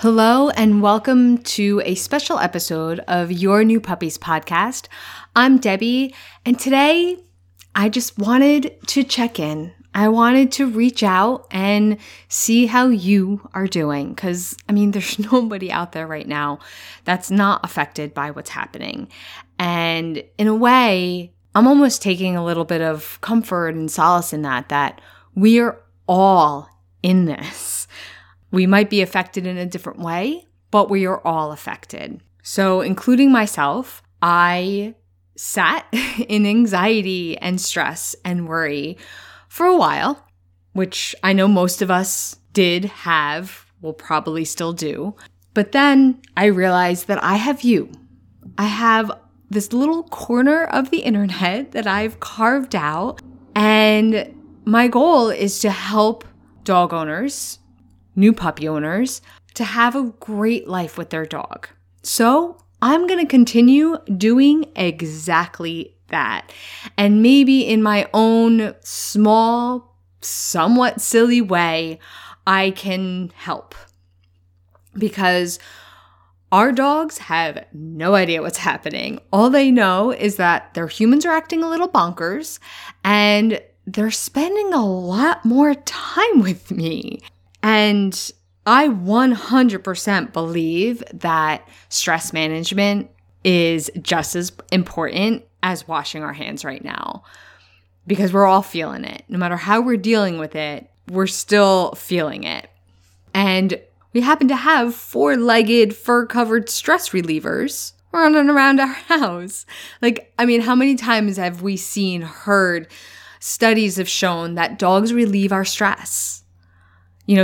Hello and welcome to a special episode of Your New Puppies podcast. I'm Debbie, and today I just wanted to check in. I wanted to reach out and see how you are doing because, there's nobody out there right now that's not affected by what's happening. And in a way, I'm almost taking a little bit of comfort and solace in that we are all in this. We might be affected in a different way, but we are all affected. So including myself, I sat in anxiety and stress and worry for a while, which I know most of us did have, will probably still do. But then I realized that I have you. I have this little corner of the internet that I've carved out. And my goal is to help dog owners, new puppy owners, to have a great life with their dog. So I'm going to continue doing exactly that. And maybe in my own small, somewhat silly way, I can help. Because our dogs have no idea what's happening. All they know is that their humans are acting a little bonkers and they're spending a lot more time with me. And I 100% believe that stress management is just as important as washing our hands right now because we're all feeling it. No matter how we're dealing with it, we're still feeling it. And we happen to have four-legged, fur-covered stress relievers running around our house. How many times have we heard, studies have shown that dogs relieve our stress?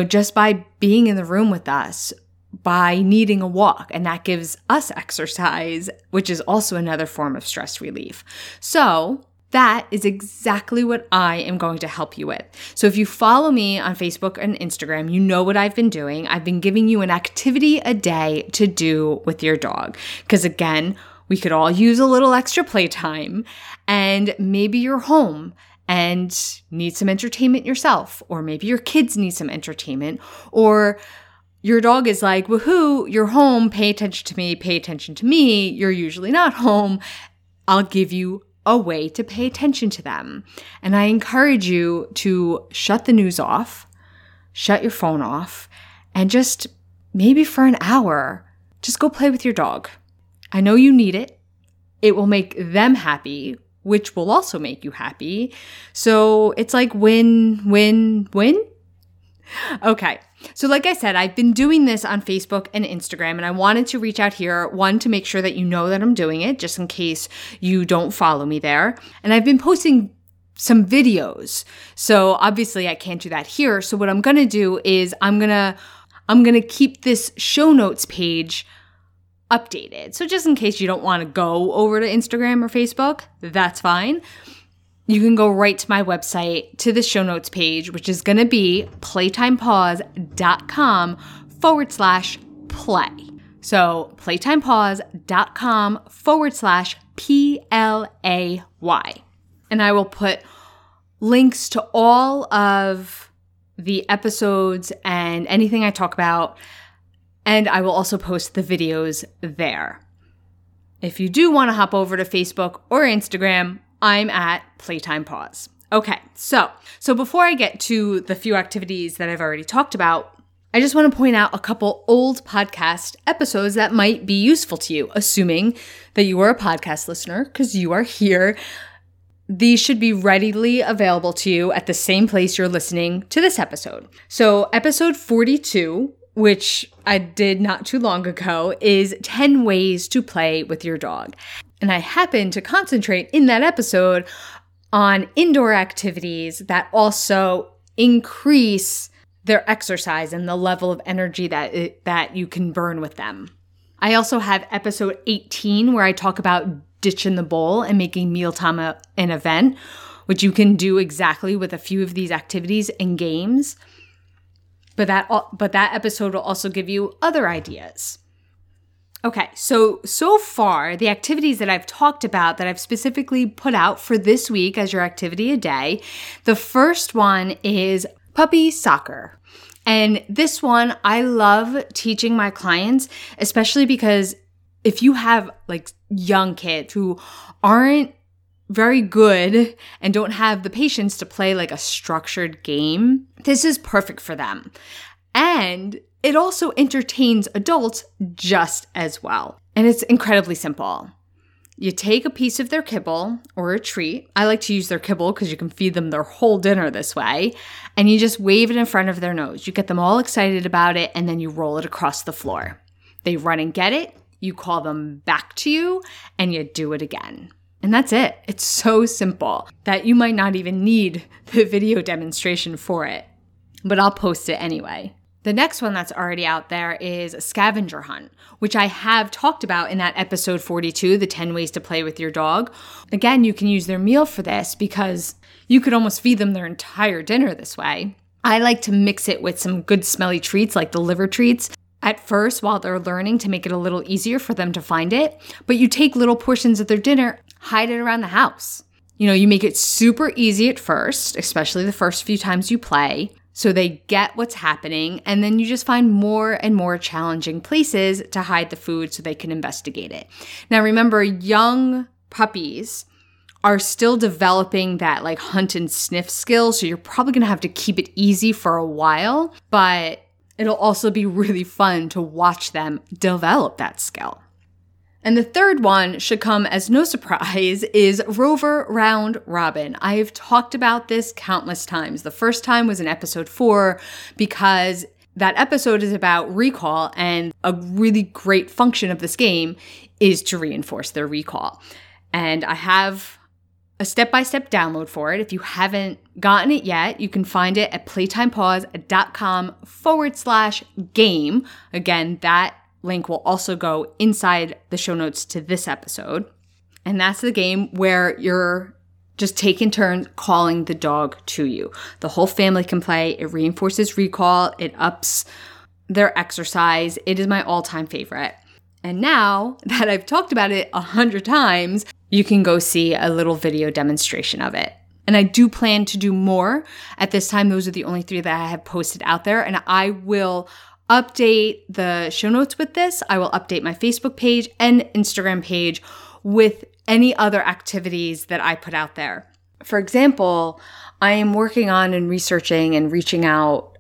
Just by being in the room with us, by needing a walk, and that gives us exercise, which is also another form of stress relief. So that is exactly what I am going to help you with. So if you follow me on Facebook and Instagram, you know what I've been doing. I've been giving you an activity a day to do with your dog. Because again, we could all use a little extra playtime, and maybe you're home and need some entertainment yourself, or maybe your kids need some entertainment, or your dog is like, woohoo, you're home, pay attention to me, you're usually not home, I'll give you a way to pay attention to them. And I encourage you to shut the news off, shut your phone off, and just maybe for an hour, just go play with your dog. I know you need it. It will make them happy, which will also make you happy. So it's like win, win, win. Okay. So like I said, I've been doing this on Facebook and Instagram, and I wanted to reach out here, one, to make sure that you know that I'm doing it, just in case you don't follow me there. And I've been posting some videos. So obviously I can't do that here. So what I'm going to do is I'm going to keep this show notes page updated. So just in case you don't want to go over to Instagram or Facebook, that's fine. You can go right to my website, to the show notes page, which is going to be playtimepause.com/play. So playtimepause.com/play. And I will put links to all of the episodes and anything I talk about. And I will also post the videos there. If you do want to hop over to Facebook or Instagram, I'm at Playtime Pause. Okay, so before I get to the few activities that I've already talked about, I just want to point out a couple old podcast episodes that might be useful to you, assuming that you are a podcast listener because you are here. These should be readily available to you at the same place you're listening to this episode. So episode 42, which I did not too long ago, is 10 ways to play with your dog. And I happened to concentrate in that episode on indoor activities that also increase their exercise and the level of energy that you can burn with them. I also have episode 18 where I talk about ditching the bowl and making mealtime an event, which you can do exactly with a few of these activities and games. But that episode will also give you other ideas. Okay, so far, the activities that I've talked about that I've specifically put out for this week as your activity a day, the first one is puppy soccer. And this one, I love teaching my clients, especially because if you have like young kids who aren't very good and don't have the patience to play like a structured game, this is perfect for them. And it also entertains adults just as well. And it's incredibly simple. You take a piece of their kibble or a treat. I like to use their kibble because you can feed them their whole dinner this way. And you just wave it in front of their nose. You get them all excited about it, and then you roll it across the floor. They run and get it. You call them back to you, and you do it again. And that's it. It's so simple that you might not even need the video demonstration for it, but I'll post it anyway. The next one that's already out there is a scavenger hunt, which I have talked about in that episode 42, the 10 ways to play with your dog. Again, you can use their meal for this because you could almost feed them their entire dinner this way. I like to mix it with some good smelly treats like the liver treats at first while they're learning to make it a little easier for them to find it, but you take little portions of their dinner, hide it around the house. You know, you make it super easy at first, especially the first few times you play, so they get what's happening, and then you just find more and more challenging places to hide the food so they can investigate it. Now remember, young puppies are still developing that like hunt and sniff skill, so you're probably gonna have to keep it easy for a while, but it'll also be really fun to watch them develop that skill. And the third one should come as no surprise is Rover Round Robin. I have talked about this countless times. The first time was in episode 4 because that episode is about recall, and a really great function of this game is to reinforce their recall. And I have a step-by-step download for it. If you haven't gotten it yet, you can find it at playtimepause.com/game. Again, that link will also go inside the show notes to this episode. And that's the game where you're just taking turns calling the dog to you. The whole family can play. It reinforces recall. It ups their exercise. It is my all-time favorite. And now that I've talked about it 100 times, you can go see a little video demonstration of it. And I do plan to do more. At this time, those are the only 3 that I have posted out there, and I will update the show notes with this. I will update my Facebook page and Instagram page with any other activities that I put out there. For example, I am working on and researching and reaching out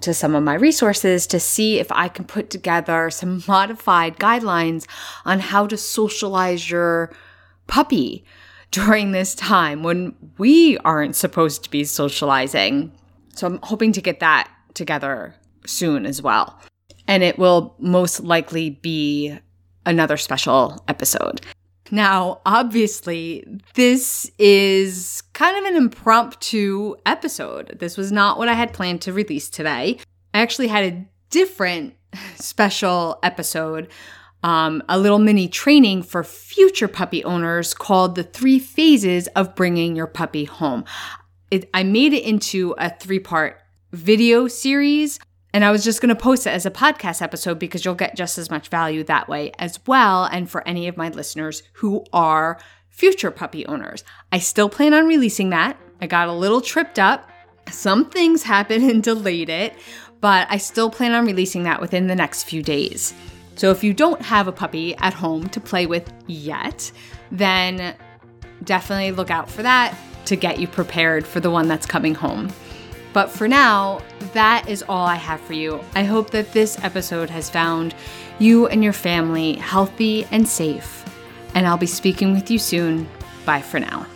to some of my resources to see if I can put together some modified guidelines on how to socialize your puppy during this time when we aren't supposed to be socializing. So I'm hoping to get that together soon as well. And it will most likely be another special episode. Now, obviously, this is kind of an impromptu episode. This was not what I had planned to release today. I actually had a different special episode, a little mini training for future puppy owners called the 3 phases of bringing your puppy home. I made it into a 3-part video series, and I was just going to post it as a podcast episode because you'll get just as much value that way as well, and for any of my listeners who are future puppy owners. I still plan on releasing that. I got a little tripped up. Some things happened and delayed it, but I still plan on releasing that within the next few days. So if you don't have a puppy at home to play with yet, then definitely look out for that to get you prepared for the one that's coming home. But for now, that is all I have for you. I hope that this episode has found you and your family healthy and safe. And I'll be speaking with you soon. Bye for now.